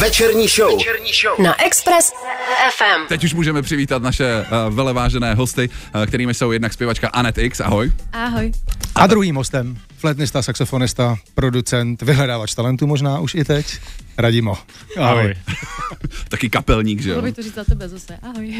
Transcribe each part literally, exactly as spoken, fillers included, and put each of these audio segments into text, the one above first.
Večerní show. Večerní show na Express ef em. Teď už můžeme přivítat naše uh, velevážené hosty, uh, kterými jsou jednak zpěvačka Anet X. Ahoj. Ahoj. A druhým hostem flétnista, saxofonista, producent, vyhledávač talentů možná už i teď, Radimo. Ahoj. Ahoj. Taky kapelník, že jo? Bylo by to říct za tebe zase. Ahoj.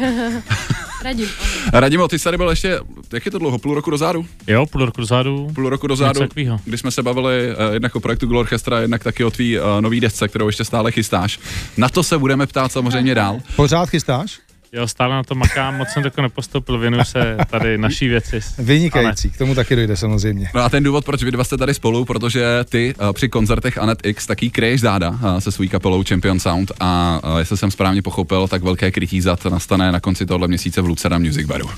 Radim. Ahoj. Radimo, ty jsi tady byl ještě, jak je to dlouho, půl roku dozadu? Jo, půl roku dozadu. Půl roku dozadu, když jsme se bavili uh, jednak o projektu Glorchestra, jednak taky o tvý uh, nový desce, kterou ještě stále chystáš. Na to se budeme ptát samozřejmě dál. Pořád chystáš? Jo, stále na to makám, moc jsem tako nepostoupil, věnuju se tady naší věci. Vynikající, k tomu taky dojde samozřejmě. No a ten důvod, proč vy dva jste tady spolu, protože ty uh, při koncertech Anet X taky kryješ záda uh, se svou kapelou Champion Sound a uh, jestli jsem správně pochopil, tak velké krytí zad nastane na konci tohoto měsíce v Lucerna Music Baru.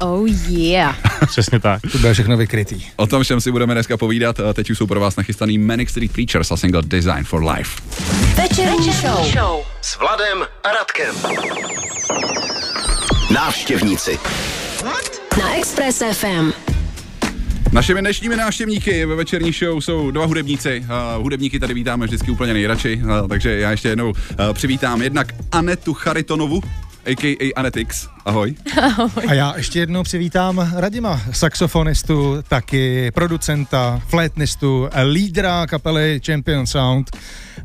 Oh yeah. Přesně tak. To bylo všechno vykrytý. O tom všem si budeme dneska povídat. Teď už jsou pro vás nachystaný Manic Street Preachers a single Design for Life. Večerní show. show s Vladem a Radkem. Návštěvníci na Express ef em. Našimi dnešními návštěvníky ve večerní show jsou dva hudebníci. Uh, hudebníky tady vítáme vždycky úplně nejradši, uh, takže já ještě jednou uh, přivítám jednak Anetu Charitonovu, á ká á. Anet X. Ahoj. Ahoj. A já ještě jednou přivítám Radima, saxofonistu, taky producenta, flétnistu, lídra kapely Champion Sound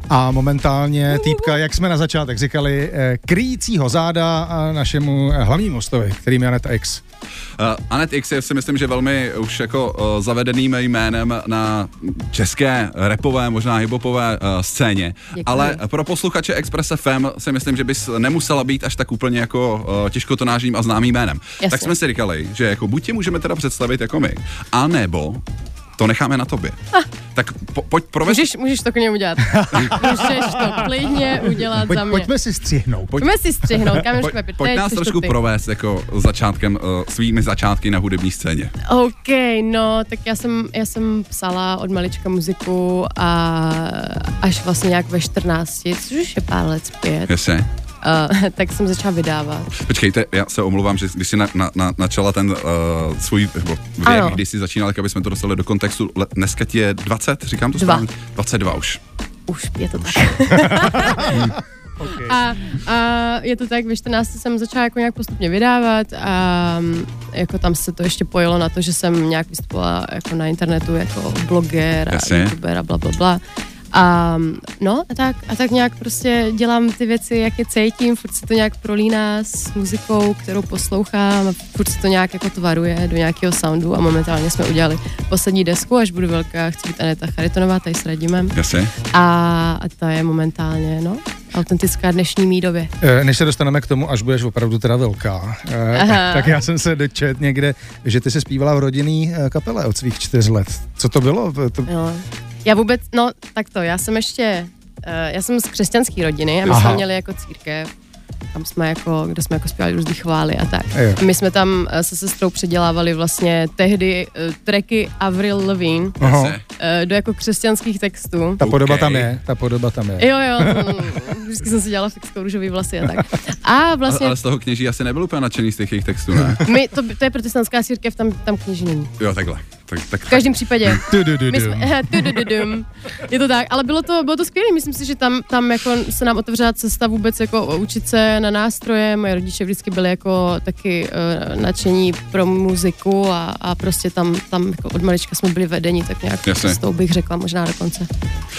a momentálně týpka, jak jsme na začátek říkali, kryjícího záda našemu hlavnímu hostovi, kterým je Anet X. Uh, Anet X je si myslím, že velmi už jako uh, zavedeným jménem na české rapové, možná hiphopové uh, scéně. Děkuji. Ale pro posluchače Express ef em si myslím, že bys nemusela být až tak úplně jako uh, těžko to nážím a známým jménem. Jasně. Tak jsme si říkali, že jako buď tě můžeme teda představit jako my, anebo to necháme na tobě. Ah. Tak po, pojď provést. Můžeš, můžeš to k němu udělat. Můžeš to klidně udělat pojď, za mě. Pojďme si střihnout. Pojď. Pojďme si střihnout. Pojď, pojď nás trošku provést jako začátkem, uh, svými začátky na hudební scéně. OK, no, tak já jsem, já jsem psala od malička muziku a až vlastně nějak ve čtrnácti, což už je pár let zpět. Jasně. Uh, tak jsem začala vydávat. Počkejte, já se omlouvám, že když jsi na, na, na, načala ten uh, svůj věk, když jsi začínala, tak abychom to dostali do kontextu, le, dneska ti je dvacet, říkám to správně? dvacet dva už. Už, je to tak. Okay. a, a je to tak, ve čtrnácti jsem začala jako nějak postupně vydávat a jako tam se to ještě pojelo na to, že jsem nějak vystupovala jako na internetu jako bloger a Jasně. youtuber a blablabla. A no, a tak, a tak nějak prostě dělám ty věci, jak je cítím, furt se to nějak prolíná s muzikou, kterou poslouchám, a furt se to nějak jako tvaruje do nějakého soundu a momentálně jsme udělali poslední desku, až budu velká, chci být Aneta Charitonová, tady s Radimem. Jasně. A, a ta je momentálně, no, autentická dnešní mý době. E, než se dostaneme k tomu, až budeš opravdu teda velká, e, tak já jsem se dočet někde, že ty se zpívala v rodinný kapele od svých čtyř let. Co to bylo? To... Jo. Já vůbec, no takto, já jsem ještě, uh, já jsem z křesťanské rodiny a my Aha. jsme měli jako církev, tam jsme jako, kde jsme jako zpívali různý chvály a tak. A my jsme tam uh, se sestrou předělávali vlastně tehdy uh, tracky Avril Lavigne uh, do jako křesťanských textů. Ta podoba okay. tam je, ta podoba tam je. Jo, jo, vždycky jsem si dělala fixkou růžový vlasy a tak. A vlastně... A, ale z toho kněží asi nebyl úplně nadšený z těch jejich textů, ne? My, to, to je protestantská církev, tam, tam kněží není. Jo, takhle. Tak, tak, v každém tak. případě. Jsme, je to tak, ale bylo to, bylo to skvělé. Myslím si, že tam, tam jako se nám otevřela cesta vůbec jako učit se na nástroje. Moje rodiče vždycky byli jako taky uh, nadšení pro muziku a, a prostě tam, tam jako od malička jsme byli vedeni, tak nějak Jasně. s tou bych řekla možná dokonce.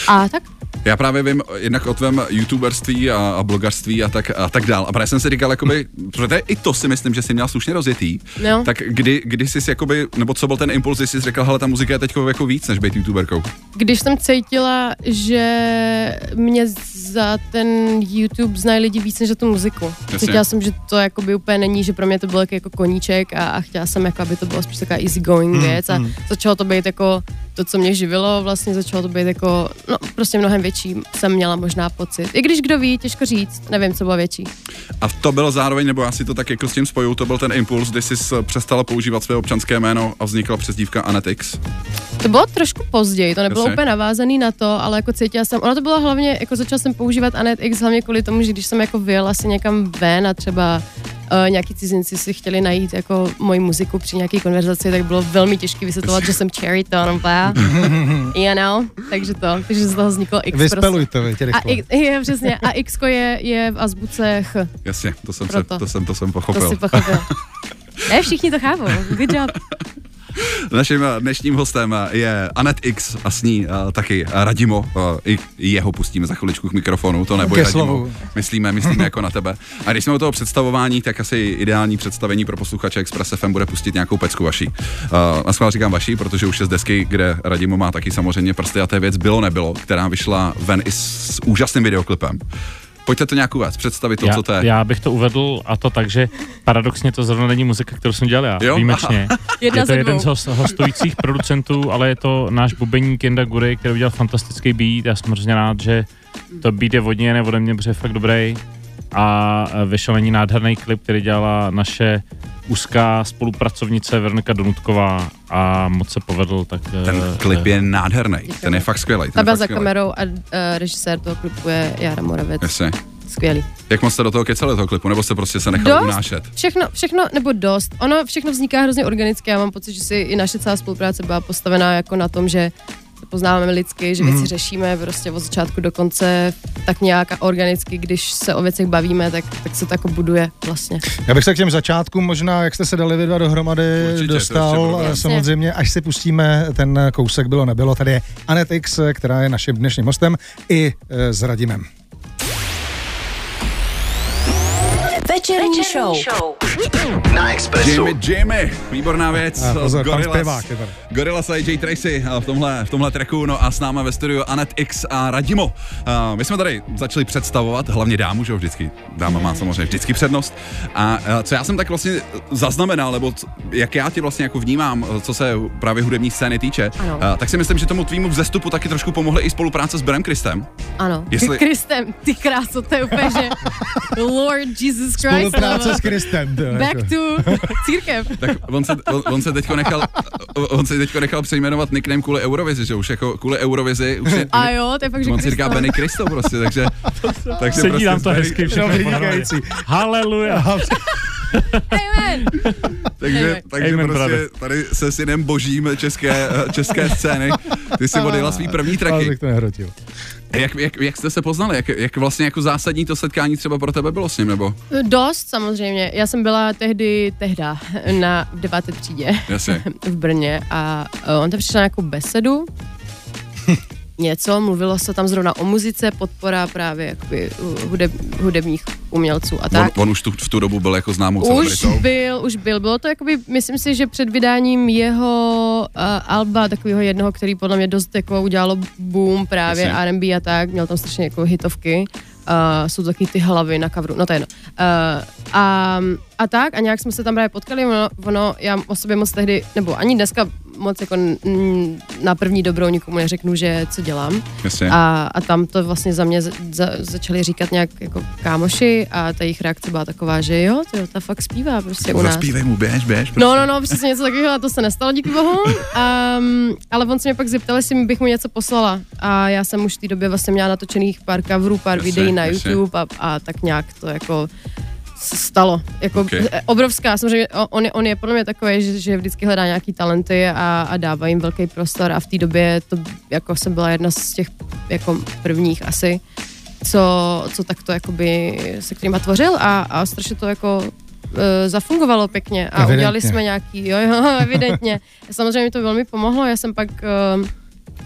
A tak? Já právě vím jednak o tvém youtuberství a, a blogarství a tak, a tak dál. A právě jsem si říkal, jakoby, protože i to si myslím, že jsi měla slušně rozjetý, no. tak kdy, kdy jsi jakoby, nebo co byl ten impuls, jsi řekla, hele, ta muzika je teď jako víc, než být youtuberkou? Když jsem cítila, že mě za ten YouTube znají lidi víc, než za tu muziku. Jasně. Cítila jsem, že to jakoby úplně není, že pro mě to byl jako koníček a, a chtěla jsem, jako, aby to bylo spíš taková easy going hmm, věc a hmm. začalo to být jako to, co mě živilo, vlastně začalo to být jako, no prostě mnohem větší jsem měla možná pocit. I když kdo ví, těžko říct, nevím, co bylo větší. A to bylo zároveň, nebo já si to tak jako s tím spoju, to byl ten impuls, kdy jsi přestala používat své občanské jméno a vznikla přezdívka Anet X. To bylo trošku později, to nebylo Jasně. úplně navázaný na to, ale jako cítila jsem, ono to bylo hlavně, jako začala jsem používat Anet X hlavně kvůli tomu, že když jsem jako vyjela si někam ven a třeba uh, nějaký cizinci si chtěli najít jako moji muziku při nějaké konverzaci, tak bylo velmi těžké vysvětlovat, že jsem Charitonová. You know? Takže to, takže z toho vzniklo X. Vyspelujte, prostě. A X, je, přesně, a Xko je, je v azbuce H. Jasně, to jsem, se, to jsem, to jsem pochopil. To jsi pochopil. Ne, všichni to chápou. Good job. Naším dnešním hostem je Anet X a s ní uh, taky Radimo. Uh, I jeho pustíme za chviličku k mikrofonu, to neboj Radimo. Myslíme, myslíme jako na tebe. A když jsme o toho představování, tak asi ideální představení pro posluchače Express ef em bude pustit nějakou pecku vaší. Uh, a schválně říkám vaší, protože už je z desky, kde Radimo má taky samozřejmě prsty a té věc Bylo nebylo, která vyšla ven i s úžasným videoklipem. Pojďte to nějakou věc, představit to, já, co to je. Já bych to uvedl a to tak, že paradoxně to zrovna není muzika, kterou jsem dělal já, jo? Výjimečně. Je to jeden z host, hostujících producentů, ale je to náš bubeník Jenda Gury, který udělal fantastický beat. Já jsem hrozně rád, že to beat je vodně, ne ode mě, protože je fakt dobrý. A vyšel na ní nádherný klip, který dělala naše úzká spolupracovnice Veronika Donutková a moc se povedl. Tak, ten klip je nádherný, děkujeme. Ten je fakt skvělý. Ta byla za skvělej. Kamerou a uh, režisér toho klipu je Jára Moravec. Jasně. Skvělý. Jak moc jste do toho kecali, do toho klipu, nebo jste prostě se nechali unášet? Všechno, všechno, nebo dost. Ono všechno vzniká hrozně organicky, já mám pocit, že si i naše celá spolupráce byla postavená jako na tom, že poznáváme lidsky, že věci mm. řešíme prostě od začátku do konce tak nějak organicky, když se o věcech bavíme, tak, tak se to jako buduje vlastně. Já bych se k těm začátkům možná, jak jste se dali vy dva dohromady, určitě, dostal samozřejmě, až si pustíme ten kousek Bylo nebylo. Tady je Anet X, která je naším dnešním hostem i e, s Radimem. Večerní show. Na Expressu. Jamie, Jamie, výborná věc. A pozor, Gorillaz, Gorillaz a á jé Tracy v tomhle, v tomhle tracku, no a s náma ve studiu Anet X a Radimo. Uh, my jsme tady začali představovat, hlavně dámu, že vždycky, dáma má samozřejmě vždycky přednost. A uh, co já jsem tak vlastně zaznamenal, nebo co, jak já tě vlastně jako vnímám, co se právě hudební scény týče, uh, tak si myslím, že tomu tvýmu vzestupu taky trošku pomohly i spolupráce s Bennym Cristem. Ano, Jestli... Kristem, ty kráso, to je úplně, že Lord Jesus Christ, spolupráce s Kristem. Back to církev. Tak on se, on, on se teďko nechal, on se teďko nechal přejmenovat nickname kvůli Eurovizi, že už jako kvůli Eurovizi. Už je, a jo, to je fakt, že on si říká Benny Cristo prostě, takže... takže sedí prostě nám to hezky všechno. Haleluja. Amen. Takže, takže Amen, prostě brother. Tady se synem božím české, české scény, ty si odjela svý první tracky. Jak, jak, jak jste se poznali? Jak, jak vlastně jako zásadní to setkání třeba pro tebe bylo s ním, nebo? Dost samozřejmě. Já jsem byla tehdy, tehda, na deváté třídě v Brně a on tam přišel na nějakou besedu, něco, mluvilo se tam zrovna o muzice, podpora právě jakoby hudeb, hudebních umělců a tak. On, on už tu, v tu dobu byl jako známou celebritou. Už byl, už byl. Bylo to jakoby, myslím si, že před vydáním jeho uh, alba, takového jednoho, který podle mě dost jako udělalo boom právě, jasně. R and B a tak, měl tam strašně jako hitovky. Uh, jsou taky ty hlavy na kavru, no to je no. Uh, a, a tak, a nějak jsme se tam právě potkali, ono, ono, já o sobě moc tehdy, nebo ani dneska moc jako n- na první dobrou nikomu neřeknu, že co dělám. A, a tam to vlastně za mě za, za, začali říkat nějak jako kámoši a ta jejich reakce byla taková, že jo, tyjo, ta fakt zpívá prostě u nás. Zaspívej mu, běž, běž. Prostě. No, no, no, přesně něco takového, a to se nestalo, díky bohu. Um, ale on se mě pak zeptal, jestli bych mu něco poslala a já jsem už v té době vlastně měla natočených pár coverů, pár jasně. videí na YouTube a, a tak nějak to jako stalo. Jako okay. Obrovská, samozřejmě on je, on je podle mě takový, že, že vždycky hledá nějaký talenty a, a dává jim velký prostor a v té době to jako jsem byla jedna z těch jako prvních asi, co, co takto jakoby se kterýma tvořil a, a strašně to jako e, zafungovalo pěkně a evidentně. Udělali jsme nějaký, jo, jo, evidentně. Samozřejmě mi to velmi pomohlo, já jsem pak e,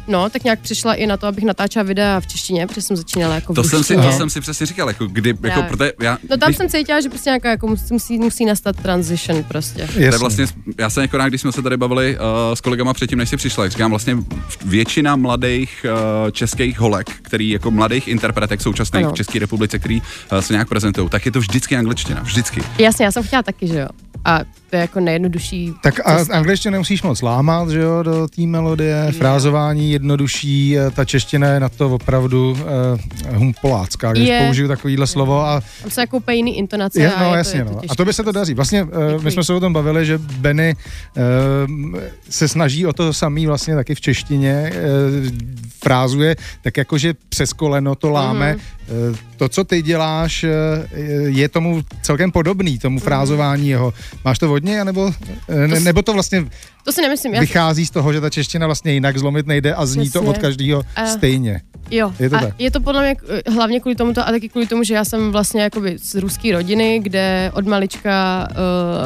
no, tak nějak přišla i na to, abych natáčela videa v češtině, protože jsem začínala jako to v jsem si, To jsem si přesně říkal, jako kdy, jako protože já... No tam když... jsem cítila, že prostě nějaká, jako musí, musí nastat transition prostě. To vlastně, já jsem někoná, když jsme se tady bavili uh, s kolegama předtím, než si přišla, jak říkám, vlastně většina mladých uh, českých holek, který jako mladých interpretek současných ano. v České republice, který uh, se nějak prezentují, tak je to vždycky angličtina, vždycky. Jasně, já jsem chtěla taky, že jo. A to je jako nejjednodušší. Tak a angličtinu nemusíš moc lámat, že jo, do té melodie, je. Frázování jednodušší, ta čeština je na to opravdu uh, humpolácká, když je. Použiju takovýhle je. Slovo. A tam se jako úplně jiný intonace. Je, no, a je jasně, to, je no. To a to by se to daří. Vlastně uh, my jsme se o tom bavili, že Benny uh, se snaží o to samý vlastně taky v češtině, uh, frázuje tak jako, že přes koleno to láme. Mm. Uh, to, co ty děláš, uh, je tomu celkem podobný, tomu frázování jeho. Máš to vodně, anebo, ne, nebo to vlastně to si nemyslím, vychází z toho, že ta čeština vlastně jinak zlomit nejde a zní Přesně. to od každého a stejně. Jo, je to, a tak? Je to podle mě hlavně kvůli tomuto a taky kvůli tomu, že já jsem vlastně jakoby z ruské rodiny, kde od malička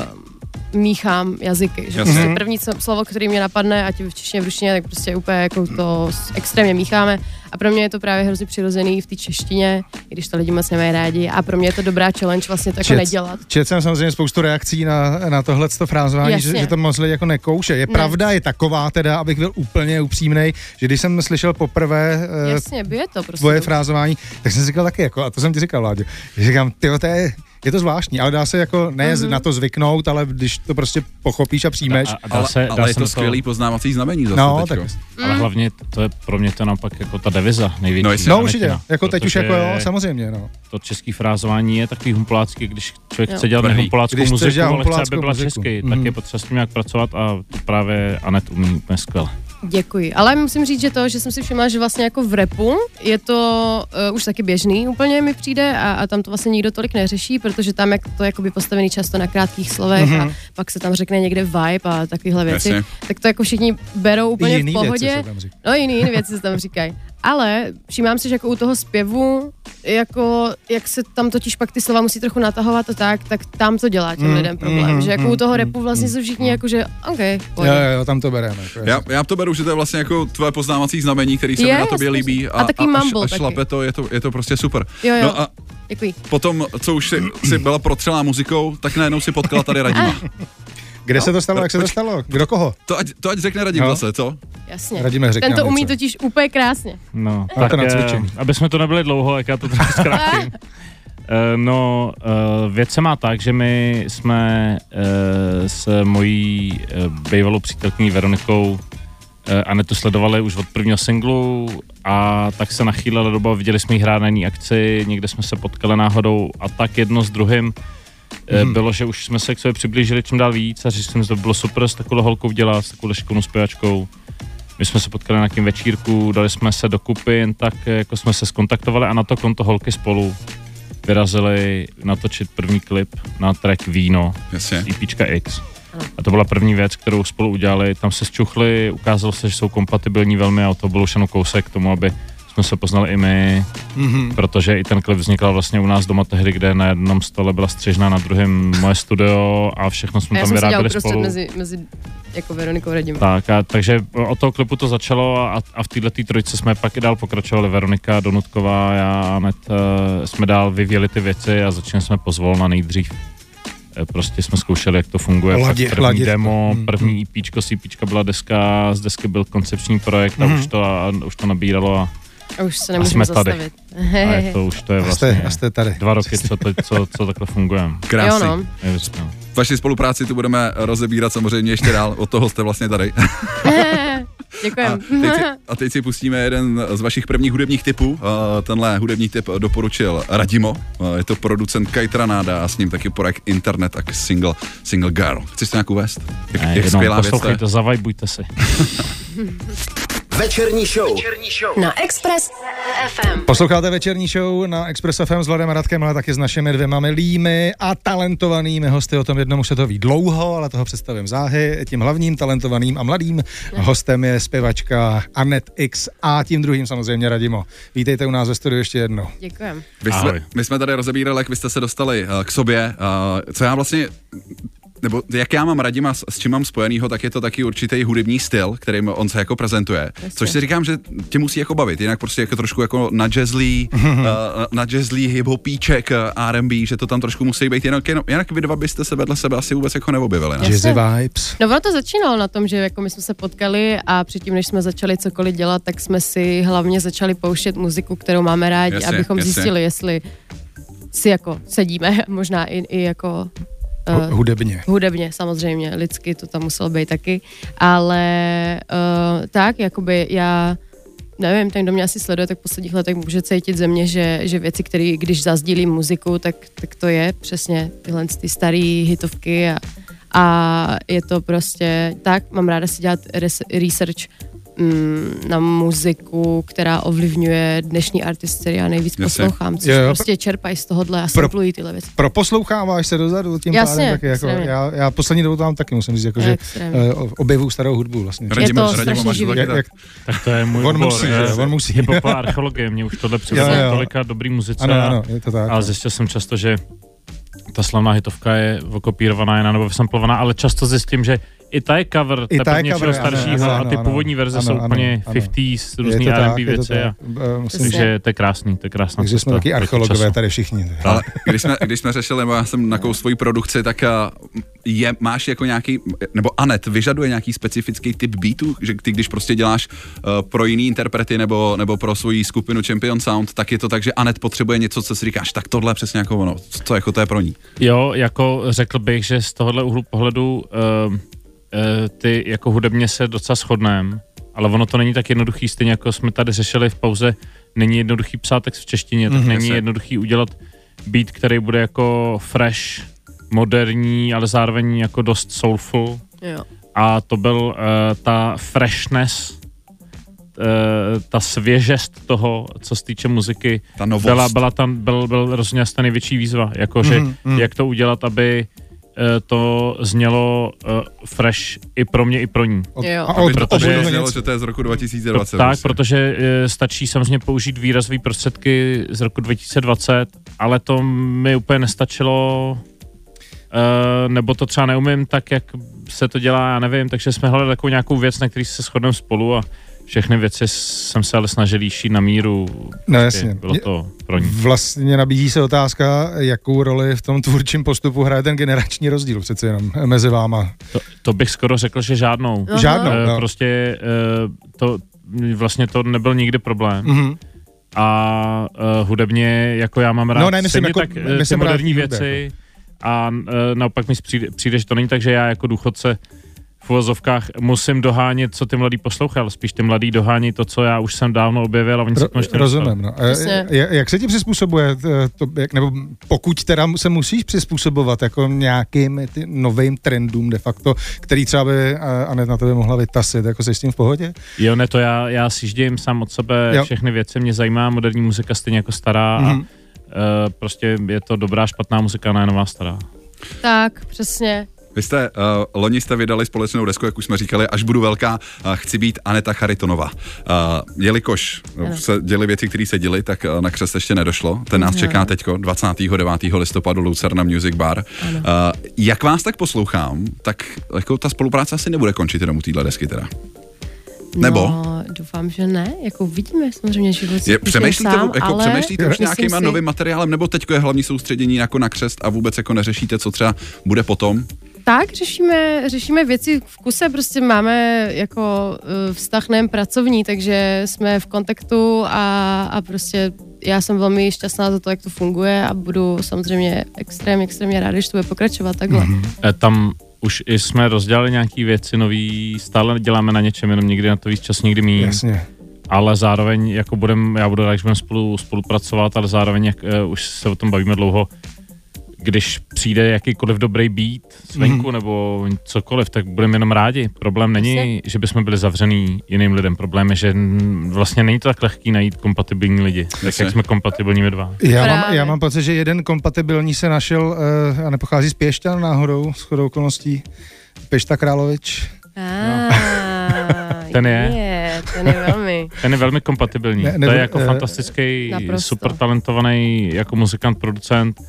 uh, míchám jazyky. Že? Prostě první slovo, které mě napadne, ať v češtině, v ruštině, tak prostě úplně jako to extrémně mícháme. A pro mě je to právě hrozně přirozený v té češtině, i když to lidi moc nemají rádi. A pro mě je to dobrá challenge vlastně to čet, jako nedělat. Čet jsem samozřejmě spoustu reakcí na, na tohleto frázování, že, že to moc lidi jako nekouše. Je ne. Pravda, je taková teda, abych byl úplně upřímnej, že když jsem slyšel poprvé Jasně, bije to prostě tvoje dobře. Frázování, tak jsem si říkal taky jako, a to jsem ti říkal, Vláďo, že říkám, tyjo, to je... Je to zvláštní, ale dá se jako ne mm-hmm. na to zvyknout, ale když to prostě pochopíš a přijmeš. A, a dá se, dá ale je to skvělý to... poznávací znamení zase no, teďko. Tak... Mm. Ale hlavně to je pro mě to naopak jako ta deviza největší. No, jestli... no určitě, jako teď už jako jo, samozřejmě. No. To český frázování je takový humpolácký, když člověk jo. chce dělat humpoláckou muziku, ale chce, aby byla český, mm. tak je potřeba s tím nějak pracovat a to právě Anet umí úplně skvěle. Děkuji, ale musím říct, že to, že jsem si všimla, že vlastně jako v rapu je to uh, už taky běžný, úplně mi přijde a, a tam to vlastně nikdo tolik neřeší, protože tam je to jakoby postavený často na krátkých slovech mm-hmm. a pak se tam řekne někde vibe a takovéhle věci, Jasně. tak to jako všichni berou úplně v pohodě. No jiný, jiný věci se tam říkají. Ale všímám si, že jako u toho zpěvu, jako jak se tam totiž pak ty slova musí trochu natahovat a tak, tak tam to dělá těm mm, lidem problém, mm, že jako mm, u toho rapu vlastně mm, jsou všichni mm, jako, že OK, pojď. Jo, jo, tam to bereme. Já, já to beru, že to je vlastně jako tvoje poznávací znamení, který se je, mi na tobě líbí a, a, a, mumble, a šlape to je, to, je to prostě super. Jo, jo. No a Děkuji. Potom, co už si, si byla protřelá muzikou, tak najednou si potkala tady Radima. Kde no, se to stalo, jak se to stalo? Kdo koho? To ať, to ať řekne Radim zase, no. co? Jasně. Radime, řekne ten to umí totiž úplně krásně. No, tak, tak je, aby jsme to nebyli dlouho, jak já to trošku zkrátím. No, věc se má tak, že my jsme s mojí bývalou přítelkyní Veronikou Anetu sledovali už od prvního singlu a tak se nachýlila doba, viděli jsme jí hrát na jiný akci, někde jsme se potkali náhodou a tak jedno s druhým Hmm. bylo, že už jsme se k sobě přiblížili čím dál víc a že jsem to bylo super s takovou holkou dělat, s takovou šikovnou zpěvačkou. My jsme se potkali na nějakým večírku, dali jsme se dokupy, jen tak jako jsme se skontaktovali a na to konto holky spolu vyrazili natočit první klip na track Víno Jasně. z EPčka X. A to byla první věc, kterou spolu udělali, tam se zčuchli, ukázalo se, že jsou kompatibilní velmi a to bylo už jenom kousek k tomu, aby jsme se poznali i my, mm-hmm. protože i ten klip vznikl vlastně u nás doma tehdy, kde na jednom stole byla střižná, na druhém moje studio a všechno jsme a tam vyráběli spolu. Prostě mezi, mezi jako Veronikou Radimou. Tak a takže od toho klipu to začalo a, a v této trojice jsme pak i dál pokračovali. Veronika Donutková, já a Anet jsme dál vyvíjeli ty věci a začali jsme pozvolna nejdřív. Prostě jsme zkoušeli, jak to funguje. Ladě, první ladě. Demo, první EPčko, z EPčka byla deska, z desky byl koncepční projekt a, mm-hmm. už, to, a už to nabíralo a A už se nemůžeme zastavit. A je to už, to je vlastně a jste, a jste tady. Dva roky, co, to, co, co takhle fungujeme. Krásný. Jo, no. V vaší spolupráci tu budeme rozebírat samozřejmě ještě dál, od toho jste vlastně tady. Děkujeme. A, a teď si pustíme jeden z vašich prvních hudebních tipů. Tenhle hudební tip doporučil Radimo, je to producent Kaytranada a s ním taky projekt Internet a single, single Girl. Chceš to nějak uvést? Jak, ne, jak skvělá věc. Poslouchejte, zavajbujte si. Večerní show. Večerní show na Express ef em. Posloucháte Večerní show na Express ef em s Vladem a Radkem, ale taky s našimi dvěma milými a talentovanými hosty. O tom jednom už se to ví dlouho, ale toho představím záhy. Tím hlavním talentovaným a mladým hostem je zpěvačka Anet X a tím druhým samozřejmě Radimo. Vítejte u nás ve studiu ještě jednou. Děkujeme. My jsme tady rozebírali, jak vy jste se dostali uh, k sobě. Uh, co já vlastně... nebo jak já mám Radima, s čím mám spojenýho, tak je to taky určitý hudební styl, kterým on se jako prezentuje, což si říkám, že tě musí jako bavit, jinak prostě jako trošku jako na jazzlí, na jazzlí hiphopíček, R and B, že to tam trošku musí být, jinak, jinak vy dva byste se vedle sebe asi vůbec jako neobjevili. Ne? Jazzy vibes. No ono to začínalo na tom, že jako my jsme se potkali a předtím, než jsme začali cokoliv dělat, tak jsme si hlavně začali pouštět muziku, kterou máme rádi, jasně, abychom jasně. zjistili, jestli si jako sedíme, možná i, i jako Uh, hudebně. Hudebně, samozřejmě. Lidsky to tam muselo být taky. Ale uh, tak, jakoby já... Nevím, ten, kdo mě asi sleduje, tak v posledních letech může cítit ze mě, že, že věci, které když zazdílím muziku, tak, tak to je přesně tyhle ty staré hitovky a, a je to prostě tak, mám ráda si dělat res, research mm, na muziku, která ovlivňuje dnešní artisty, já nejvíc Jasně. poslouchám, což jo, jo, prostě čerpají z tohohle a simplují tyhle věci. Proposloucháváš se dozadu tím Jasně, pádem taky jako, já, já poslední dobu tam taky musím říct, jako, že uh, objevuju starou hudbu vlastně. Radimo, je to Radimo, máš jak, jak, tak to je můj on obor, on musí. Hip-hop a archeologie, mě už tohle přivezlo tolika dobrý muzice, ano, ano, je to tak, ale zjistil jsem často, že ta slavná hitovka je okopírovaná jiná nebo samplovaná, ale často zjistím, že i ta je cover, ta je něčeho staršího ano, a ty ano, původní verze ano, jsou úplně ano, padesátých, různý R and B věci. Takže to je krásný, to je krásná Takže cesta, jsme taky archeologové tady všichni. Ale když jsme, když jsme řešili, já jsem na kou svoji produkci, tak je, máš jako nějaký, nebo Anet vyžaduje nějaký specifický typ beatů, že ty když prostě děláš uh, pro jiný interprety nebo, nebo pro svoji skupinu Champion Sound, tak je to tak, že Anet potřebuje něco, co si říkáš, tak tohle přesně jako ono, co jako to je pro ní. Jo, jako řekl bych, že z tohohle úhlu pohledu uh, ty jako hudebně se docela shodneme, ale ono to není tak jednoduchý, stejně jako jsme tady řešili v pauze, není jednoduchý psát text v češtině, tak mm, není jasný. Jednoduchý udělat beat, který bude jako fresh, moderní, ale zároveň jako dost soulful. Jo. A to byl uh, ta freshness, uh, ta svěžest toho, co se týče muziky, ta novost. Byla, byla tam, byl, byl rozhodně ta největší výzva, jakože mm, mm. jak to udělat, aby to znělo uh, fresh i pro mě, i pro ní. Od, a od, protože to znělo, že to je z roku dva tisíce dvacet. Tak, prostě. Protože uh, stačí samozřejmě použít výrazové prostředky z roku dva tisíce dvacet, ale to mi úplně nestačilo, uh, nebo to třeba neumím tak, jak se to dělá, já nevím, takže jsme hledali takovou nějakou věc, na který se shodneme spolu a všechny věci jsem se ale snažil líšit na míru. No jasně. Bylo to pro ní. Vlastně nabízí se otázka, jakou roli v tom tvůrčím postupu hraje ten generační rozdíl přece jenom mezi váma. To, to bych skoro řekl, že žádnou. Aha. Žádnou, e, no. Prostě e, to, vlastně to nebyl nikdy problém. Mm-hmm. A e, hudebně, jako já mám rád, no, ne, myslím, jako, tak myslím ty moderní věci a e, naopak mi přijde, přijde, že to není tak, že já jako důchodce v uvozovkách musím dohánět, co ty mladý poslouchal, spíš ty mladý dohání to, co já už jsem dávno objevil a oni se tomu rozumím, no. Jak se ti přizpůsobuje, to, jak, nebo pokud teda se musíš přizpůsobovat jako nějakým novým trendům de facto, který třeba by Anet na tebe mohla vytasit, jako jsi s tím v pohodě? Jo, ne, to já, já siždím sám od sebe, jo. Všechny věci mě zajímá, moderní muzika stejně jako stará mm-hmm. a e, prostě je to dobrá, špatná muzika, ne nová, stará. Tak, přesně. Vy jste, uh, loni jste vydali společnou desku, jak už jsme říkali, až budu velká, uh, chci být Aneta Charitonová. Uh, jelikož no. se děly věci, které se děly, tak uh, na křest ještě nedošlo. Ten nás no. čeká teďko dvacátého devátého listopadu Lucerna Music Bar. No. Uh, jak vás tak poslouchám, tak jako ta spolupráce asi nebude končit jenom u téhle desky teda. Nebo? No, doufám, že ne. Jako vidíme samozřejmě život. Je, přemýšlíte, sám, jako, ale... přemýšlíte už nějakýma si... novým materiálem, nebo teďko je hlavní soustředění jako na křest a vůbec jako neřešíte, co třeba bude potom? Tak, řešíme, řešíme věci v kuse, prostě máme jako vztah nejen pracovní, takže jsme v kontaktu a, a prostě já jsem velmi šťastná za to, jak to funguje a budu samozřejmě extrémně, extrémně ráda, když to bude pokračovat takhle. Mm-hmm. Tam už jsme rozdělali nějaký věci nový, stále děláme na něčem, jenom někdy na to víc čas, někdy míň. Jasně. Ale zároveň, jako budem, já budu rád, když budeme spolu, spolupracovat, ale zároveň, jak uh, už se o tom bavíme dlouho, když přijde jakýkoliv dobrý beat zvenku mm. nebo cokoliv, tak budeme jenom rádi. Problém není, že bychom byli zavřený jiným lidem. Problém je, že vlastně není to tak lehký najít kompatibilní lidi. Tak jak jsme kompatibilní my dva. Já mám, já mám pocit, že jeden kompatibilní se našel uh, a nepochází z Pěšťan náhodou, shodou okolností. Pešta Královič. Ah, no. ten je, je, ten je velmi, ten je velmi kompatibilní. Ne, nebude, to je jako uh, fantastický, naprosto. Super talentovaný jako muzikant, producent.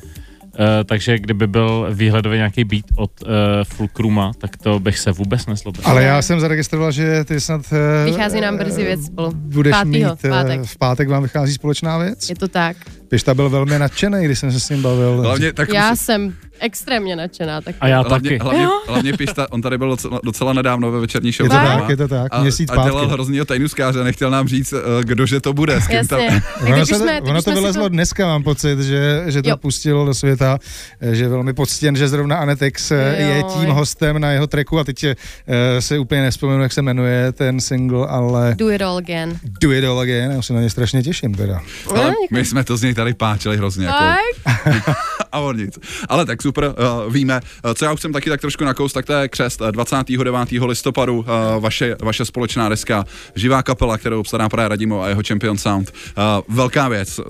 Uh, takže kdyby byl výhledově nějaký beat od uh, Fulkruma, tak to bych se vůbec neslobil. Ale já jsem zaregistroval, že ty snad... Uh, vychází nám brzy věc spolu. Budeš Pátýho, mít, v pátek. V pátek vám vychází společná věc? Je to tak. Pěšta byl velmi nadšený, když jsem se s ním bavil. Hlavně, tak já musím... jsem extrémně nadšená. Tak a já hlavně, taky. Hlavně, hlavně Pišta, on tady byl docela, docela nedávno ve večerní show. Je to tak, je to tak. A, měsíc a dělal hroznýho tajnuskáře, nechtěl nám říct, kdože to bude. S kým tam... ono, se, jsme, ono to vylezlo to... dneska, mám pocit, že, že to jo. pustilo do světa, že je velmi poctěn, že zrovna Anet X je tím hostem na jeho tracku a teď je, se úplně nespomenu, jak se jmenuje ten single, ale... Do it all again. Do it all again, já se na ně strašně těším teda. Ale my jsme to z něj tady páčili hrozně. Jako. A on nic. Ale tak super, uh, víme. Co já už jsem taky tak trošku nakous, tak to je Křest dvacátého devátého listopadu, uh, vaše, vaše společná deska, živá kapela, kterou obstará právě Radimo a jeho Champion Sound. Uh, velká věc,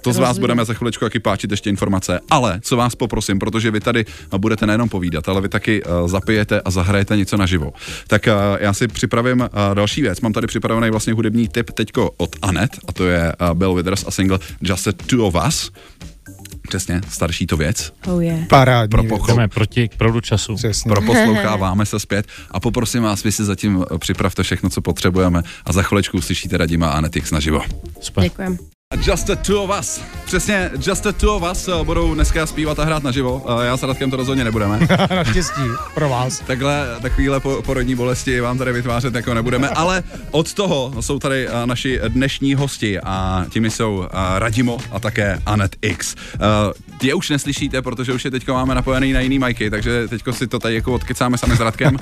to z vás budeme za chviličku taky páčit ještě informace, ale co vás poprosím, protože vy tady budete nejenom povídat, ale vy taky uh, zapijete a zahrajete něco naživo. Tak uh, já si připravím uh, další věc. Mám tady připravený vlastně hudební tip teďko od Anet, a to je uh, Bill Withers a single Just the Two of Us. Přesně, starší to věc. Oh yeah. Parádní. Pro pochop... proti k proudu času. Přesně. Pro posloucháváme se zpět a poprosím vás, vy si zatím připravte všechno, co potřebujeme a za chvilečku slyšíte Radima a Anet X naživo. Super. Děkujem. Just the Two of Us. Přesně, Just the Two of Us budou dneska zpívat a hrát naživo. Já s Radkem to rozhodně nebudeme. Naštěstí, pro vás. Takhle, takovýhle porodní bolesti vám tady vytvářet jako nebudeme, ale od toho jsou tady naši dnešní hosti a těmi jsou Radimo a také Anet X. Tě už neslyšíte, protože už je teďko máme napojený na jiný majky, takže teďko si to tady jako odkycáme sami s Radkem.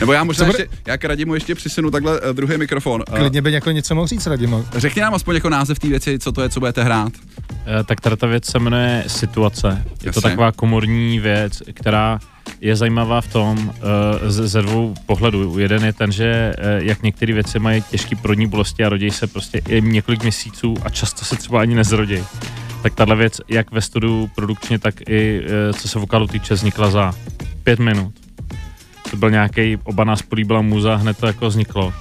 Nebo já možná ještě, já k Radimu ještě přisunu takhle druhý mikrofon. Klidně by někdo něco mohl říct, Radimo. Řekni nám aspoň jako název té věci, co to je, co budete hrát. E, tak tady ta věc se jmenuje Situace. Je Jasně. to taková komorní věc, která je zajímavá v tom e, ze dvou pohledů. Jeden je ten, že e, jak některé věci mají těžké porodní bolesti a rodí se prostě i několik měsíců a často se třeba ani nezrodí. Tak tahle věc, jak ve studiu produkčně, tak i e, co se vokálu týče, vznikla za pět minut. To byl nějaký, oba nás políbila muza, hned to jako vzniklo.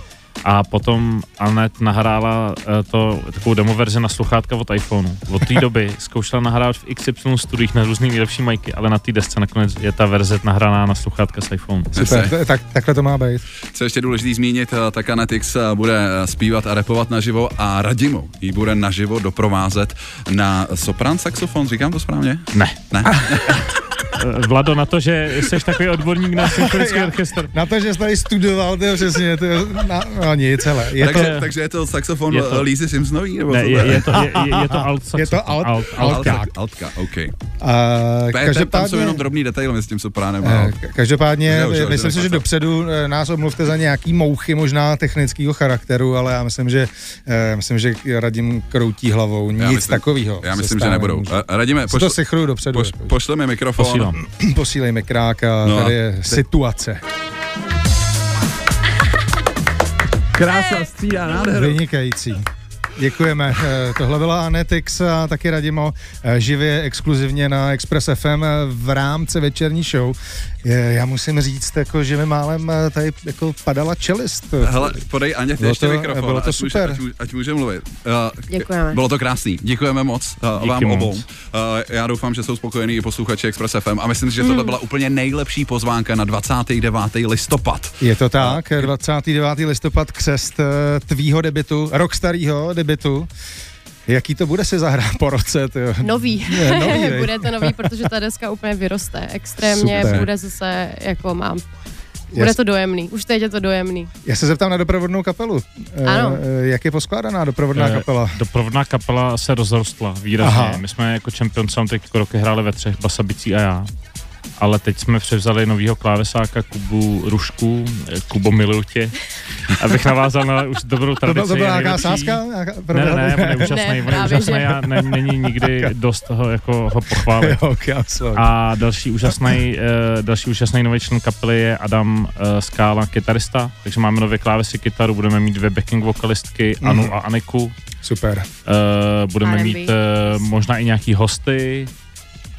A potom Anet nahrála to, takovou demo verzi na sluchátka od iPhoneu. Od té doby zkoušela nahrát v iks ypsilon studiích na různý nejlepší majky, ale na té desce nakonec je ta verze nahraná na sluchátka s iPhoneu. Super, tak, takhle to má být. Co ještě důležitý zmínit, tak Anet X bude zpívat a rapovat naživo a Radimo jí bude naživo doprovázet na soprán saxofon, říkám to správně? Ne. Ne? Vlado, na to, že jsi takový odborník na symfonický orchestr. Na to, že jsi tady studoval, to je přesně, to je, na, no nic, hele. Je takže, to, takže je to saxofon je to, Lízy Simpsonový? Nebo ne, je, je to, je, je to alt saxofon. Je to alt, alt, alt, alt, altka, ok. Uh, tam jsou jenom drobný detaily s tím sopránem. Uh, každopádně, už, myslím už, si, že dopředu nás omluvte za nějaký mouchy, možná technického charakteru, ale já myslím, že uh, myslím, že Radim kroutí hlavou, nic takového. Já myslím, že nebudou. Radíme, pošleme mikrofon. Posílejme kráka, no, tady je te... situace. Krása střídá nádheru. Vynikající. Děkujeme. Tohle byla Anet X a taky Radimo živě exkluzivně na Express F M v rámci večerní show. Já musím říct, jako, že mi málem tady jako padala čelist. Hele, podej Aně, ty ještě mikrofon. Bylo to ať super. Může, ať, ať může mluvit. Děkujeme. Bylo to krásný. Děkujeme moc Díky vám obou. Moc. Já doufám, že jsou spokojení i posluchači Express F M a myslím si, že tohle byla úplně nejlepší pozvánka na dvacátého devátého listopad. Je to tak. dvacátého devátého listopad křest tvýho debutu, rockstarýho debutu. Jaký to bude si zahrát po roce? Tyjo. Nový. Je, nový bude to nový, protože ta deska úplně vyroste. Extrémně super. Bude zase, jako mám, bude to dojemný. Už teď je to dojemný. Já se zeptám na doprovodnou kapelu. Ano. E, jak je poskládaná doprovodná e, kapela? Doprovodná kapela se rozrostla výrazně. Aha. My jsme jako Champion Sound teď roky hráli ve třech, basa, bicí a já. Ale teď jsme převzali novýho klávesáka Kubu Rušku, Kubo Milutě, abych navázal na už dobrou tradici. To, to byla nějaká sázka? Ne, ne, on je úžasnej, on je úžasnej a ne, není nikdy dost ho, jako, ho pochválit. A další úžasnej, další úžasnej nový člen kapely je Adam Skála, kytarista, takže máme nové klávesy, kytaru, budeme mít dvě backing vokalistky, Anu mm. a Aniku. Super. Budeme mít možná i nějaký hosty.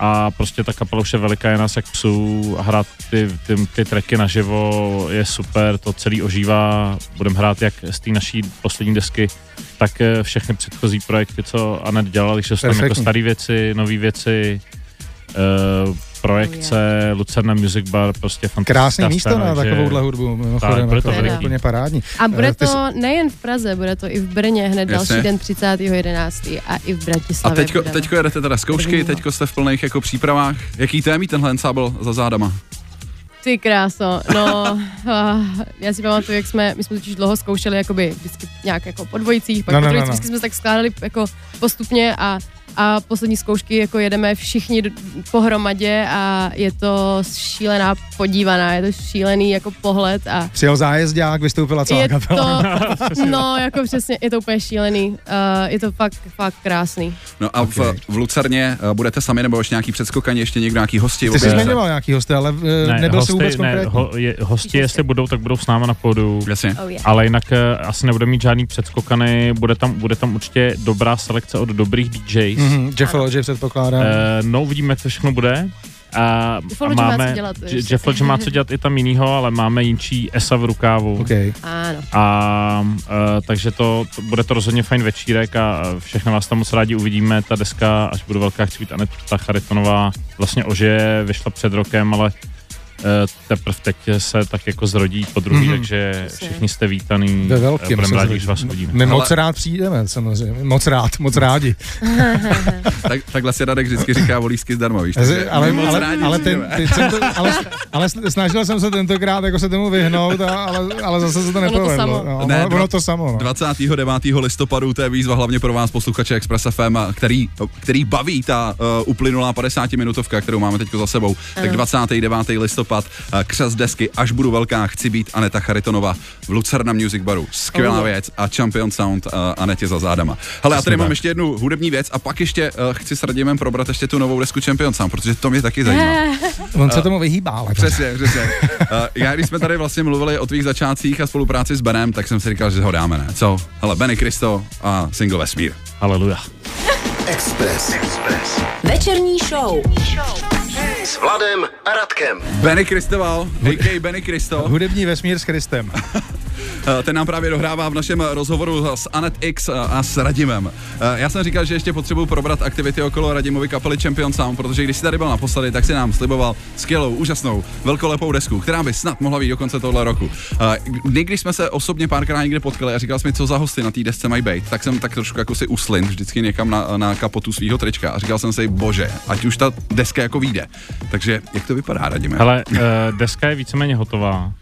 A prostě ta kapela už je veliká, je nás jak psů, hrát ty, ty, ty tracky naživo je super, to celý ožívá, budeme hrát jak z té naší poslední desky, tak všechny předchozí projekty, co Anet dělala, když jsou tam jako staré věci, nové věci, uh, projekce, Lucerna Music Bar, prostě fantastické. Krásné místo scéna, na takovouhle hudbu, mimochodem, tak, jako, to úplně parádní. A bude to nejen v Praze, bude to i v Brně, hned jasně. Další den třicátého jedenáctého a i v Bratislavě. A teďko, teďko jedete teda zkoušky, teďko jste v plných jako přípravách. Jaký témí tenhle ensábl za zádama? Ty kráso, no, já si pamatuju, jak jsme, my jsme totiž dlouho zkoušeli jakoby vždycky nějak jako po dvojicích, pak no, po dvojicích, no, no. Vždycky jsme se tak skládali jako postupně a, a poslední zkoušky jako jedeme všichni pohromadě a je to šílená podívaná, je to šílený jako pohled a... Přijel zájezdák, vystoupila celá kapela. No, jako přesně, je to úplně šílený, uh, je to fakt, fakt krásný. No a okay. v, v Lucerně uh, budete sami nebo ještě nějaký předskokaně, ještě někdo, nějaký hosti? Ty jsi zmiňoval nějaký hosty, ale uh, ne, nebyl jsi vůbec ne, konkrétní. Ho, je, hosti, jestli budou, tak budou s náma na pódu, oh, yeah. Ale jinak uh, asi nebude mít žádný předskokany, bude tam, bude tam určitě dobrá selekce od dobrých D Js. Mm-hmm. Jeffology předpokládám. Uh, no, uvidíme, jak to všechno bude. A máme, Jeffology má co dělat i tam jinýho, ale máme jinčí esa v rukávu. Okay. Ano. A, a, takže to, to bude to rozhodně fajn večírek a všechno vás tam moc rádi uvidíme. Ta deska, až budu velká chci Aneta Charitonová, vlastně ožije, vyšla před rokem, ale teprve teď se tak jako zrodí po druhý, mm-hmm. Takže všichni jste vítaný. Ve velkým. Budeme rádi, když vás uvidíme. My ale... moc rád přijdeme, samozřejmě. Moc rád, moc rádi. tak, takhle si Radek vždycky říká, volísky zdarma, víš? Takže ale, moc ale, rádi ale, ten, ty, to, ale, ale snažil jsem se tentokrát jako se tomu vyhnout, a, ale, ale zase se to nepovedlo. Ono to samo. No, ne, ono dva, to samo no. dvacátého devátého listopadu, to je výzva hlavně pro vás, posluchače Express F M, který, který baví ta uh, uplynulá padesátiminutovka, kterou máme teď za sebou. Ano. Tak dvacátého devátého listopadu křes desky Až budu velká, chci být Aneta Charitonová v Lucerna Music Baru. Skvělá věc a Champion Sound uh, Anetě za zádama. Hele, já tady mám ještě jednu hudební věc a pak ještě uh, chci s Radimem probrat ještě tu novou desku Champion Sound, protože to mě taky zajímá. Uh, On se tomu vyhýbá. Ale přesně, přesně. Uh, já když jsme tady vlastně mluvili o tvých začátcích a spolupráci s Benem, tak jsem si říkal, že ho dáme, ne? Co? Hele, Benny Cristo a single Vesmír. Haleluja. Express. Express. Večerní show. S Vladem a Radkem. Benny Kristoval, a ká a. Benny Cristo. Hudební vesmír s Kristem. Ten nám právě dohrává v našem rozhovoru s Anet X a s Radimem. Já jsem říkal, že ještě potřebuji probrat aktivity okolo Radimovy kapely Champion Sound, protože když si tady byl naposledy, tak si nám sliboval skvělou, úžasnou, velkolepou desku, která by snad mohla být do konce tohle roku. Když jsme se osobně párkrát někde potkali a říkal jsem mi, co za hosty na té desce mají být, tak jsem tak trošku jako si uslin vždycky někam na, na kapotu svýho trička a říkal jsem si, bože, ať už ta deska jako vyjde. Takže jak to vypadá, Radime? Hele, deska je víceméně hotová.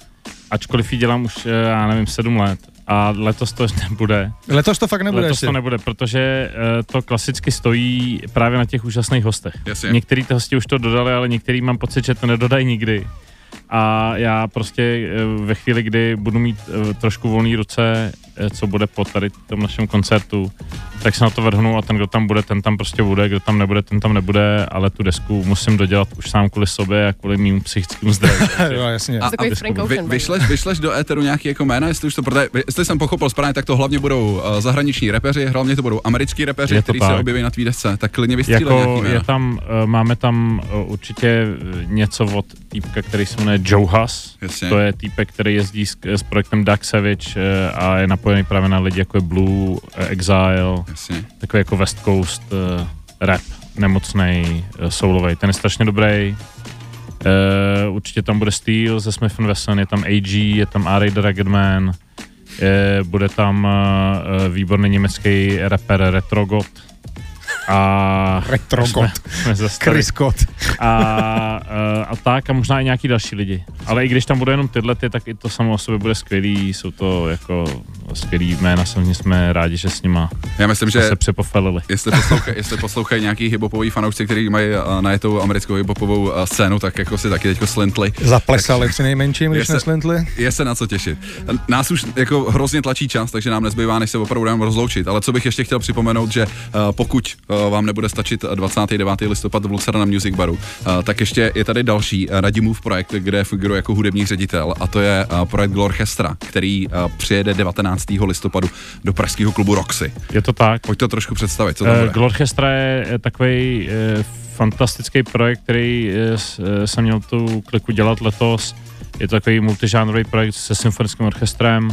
Ačkoliv ji dělám už, já nevím, sedm let a letos to nebude. Letos to fakt nebude Letos ještě. to nebude, protože to klasicky stojí právě na těch úžasných hostech. Jasně. Některý ty hosti už to dodali, ale některý mám pocit, že to nedodají nikdy. A já prostě ve chvíli, kdy budu mít trošku volné ruce, co bude po tady tom našem koncertu, tak se na to vrhnu a ten, kdo tam bude, ten tam prostě bude, kdo tam nebude, ten tam nebude, ale tu desku musím dodělat už sám kvůli sobě a kvůli mým psychickým zdraví. No, jasně. A, a, a vy, vyšleš, vyšleš do éteru nějaký jako jména, jestli už to, protože, jestli jsem pochopil správně, tak to hlavně budou uh, zahraniční repeři, hlavně to budou američtí repeři, kteří se objeví na tvý desce, tak klidně vystřílej jako nějaký jména. Je tam, uh, máme tam uh, určitě něco od týpka, který se jmenuje Johas, jasně. To je týpek, který jezdí s, s projektem Daxavit uh, a je napojený právě na lidi jako je Blue, uh, Exile, jasně. Takový jako West Coast uh, rap, nemocnej, uh, soulovej. Ten je strašně dobrý. Uh, určitě tam bude Steel ze Smith and Wesson, je tam A J, je tam R A the Rugged Man, je, bude tam uh, výborný německý rapper RetroGod. A RetroGod, Chris Scott. A, a, a tak a možná i nějaký další lidi. Ale i když tam bude jenom tyhle ty, tak i to samo o sobě bude skvělý, jsou to jako skvělý jména, samozřejmě jsme rádi, že s nima Já myslím, že se přepofelili. Jestli poslouchají poslouchaj nějaký hiphopový fanoušci, kteří mají najetou americkou hiphopovou scénu, tak jako si taky teďko slintli. Zaplesali při nejmenším, když neslintli. Je se na co těšit. Nás už jako hrozně tlačí čas, takže nám nezbývá, než se opravdu dáme rozloučit. Ale co bych ještě chtěl připomenout, že pokud vám nebude stačit dvacátého devátého listopadu v Lucerna Music Baru, tak ještě je tady další Radimův projekt, kde figuruje jako hudební ředitel, a to je projekt Glorchestra, který přijede devatenáctého listopadu do pražského klubu Roxy. Je to tak. Pojď to trošku představit, co to bude. Glorchestra je takový fantastický projekt, který jsem měl tu kliku dělat letos. Je to takový multižánrový projekt se symfonickým orchestrem,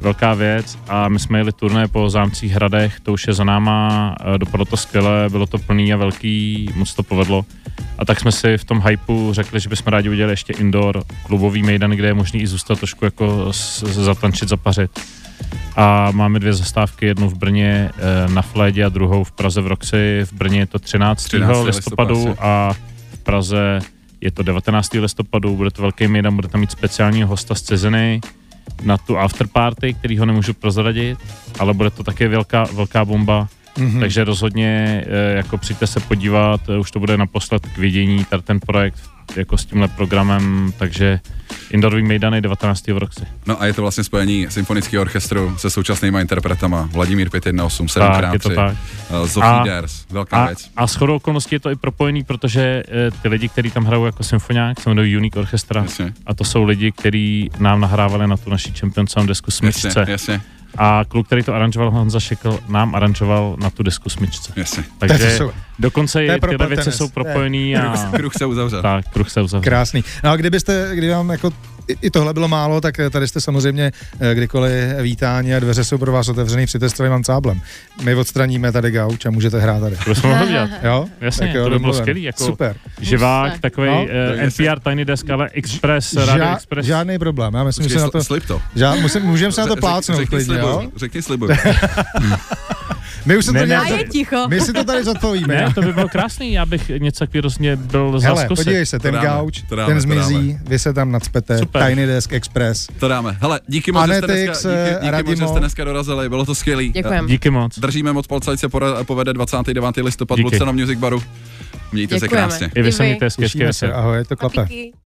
velká věc a my jsme jeli turné po zámcích hradech, to už je za náma, dopadlo to skvěle, bylo to plný a velký, moc to povedlo A tak jsme si v tom hypeu řekli, že bychom rádi udělali ještě indoor klubový mejdan, kde je možný i zůstat trošku jako zatančit, zapařit. A máme dvě zastávky, jednu v Brně na Flédě a druhou v Praze v Roxy. V Brně je to třináctého listopadu a v Praze je to devatenáctého listopadu. Bude to velký mejdan, bude tam mít speciálního hosta z ciziny na tu afterparty, který ho nemůžu prozradit, ale bude to také velká, velká bomba. Mm-hmm. Takže rozhodně jako přijďte se podívat, už to bude naposled k vidění tady ten projekt jako s tímhle programem, takže indoorový mejdany devatenáctého v Roxy. No a je to vlastně spojení symfonického orchestru se současnýma interpretama, Vladimír pět set patnáct, sedm krát tři, Zofí Ders, velká a, věc. A shodou okolností je to i propojený, protože e, ty lidi, kteří tam hrajou jako symfoniák, se jmenují Unique Orchestra. Jasně. A to jsou lidi, kteří nám nahrávali na tu naši Champion Sound desku Smyčce. Jasně, jasně. A kluk, který to aranžoval, Honza Šikl, nám aranžoval na tu desku Smyčce. Jasně. Takže dokonce i tyhle věci jsou propojený a kruh se uzavřel. Tak, kruh se uzavřel. Krásný. No a kdybyste, kdyby vám jako i tohle bylo málo, tak tady jste samozřejmě kdykoliv vítáni a dveře jsou pro vás otevřený při testovým ansáblem. My odstraníme tady gauč a můžete hrát tady. To jsme mohli dělat. Jo? Jasně, tak jo, to by bylo skvělý, jako super. Živák, takovej no, uh, N P R Tiny Desk, ale Express, Ža- Rádio Express. Žádný problém, já myslím, že na to... Slib to. Ža- musím, můžeme se na to plácnout. Řekni slibu, řekni slibu. My už se to nějak... My si to tady zodpovíme. Ne, to by bylo krásný, já bych něco výrozně byl za zkusit. Hele, podívej se, ten gauč, ten zmizí, vy se tam nacpete. Super. Tiny Desk Express. To dáme. Hele, díky moc, Anet X, že jste dneska, díky, díky moc, že jste dneska dorazili, bylo to skvělý. Děkujeme. Díky moc. Držíme moc palce, ať se povede dvacátého devátého listopadu v Lucerna Music Baru. Mějte se krásně. I vy se mějte hezky. Ahoj, je to klape.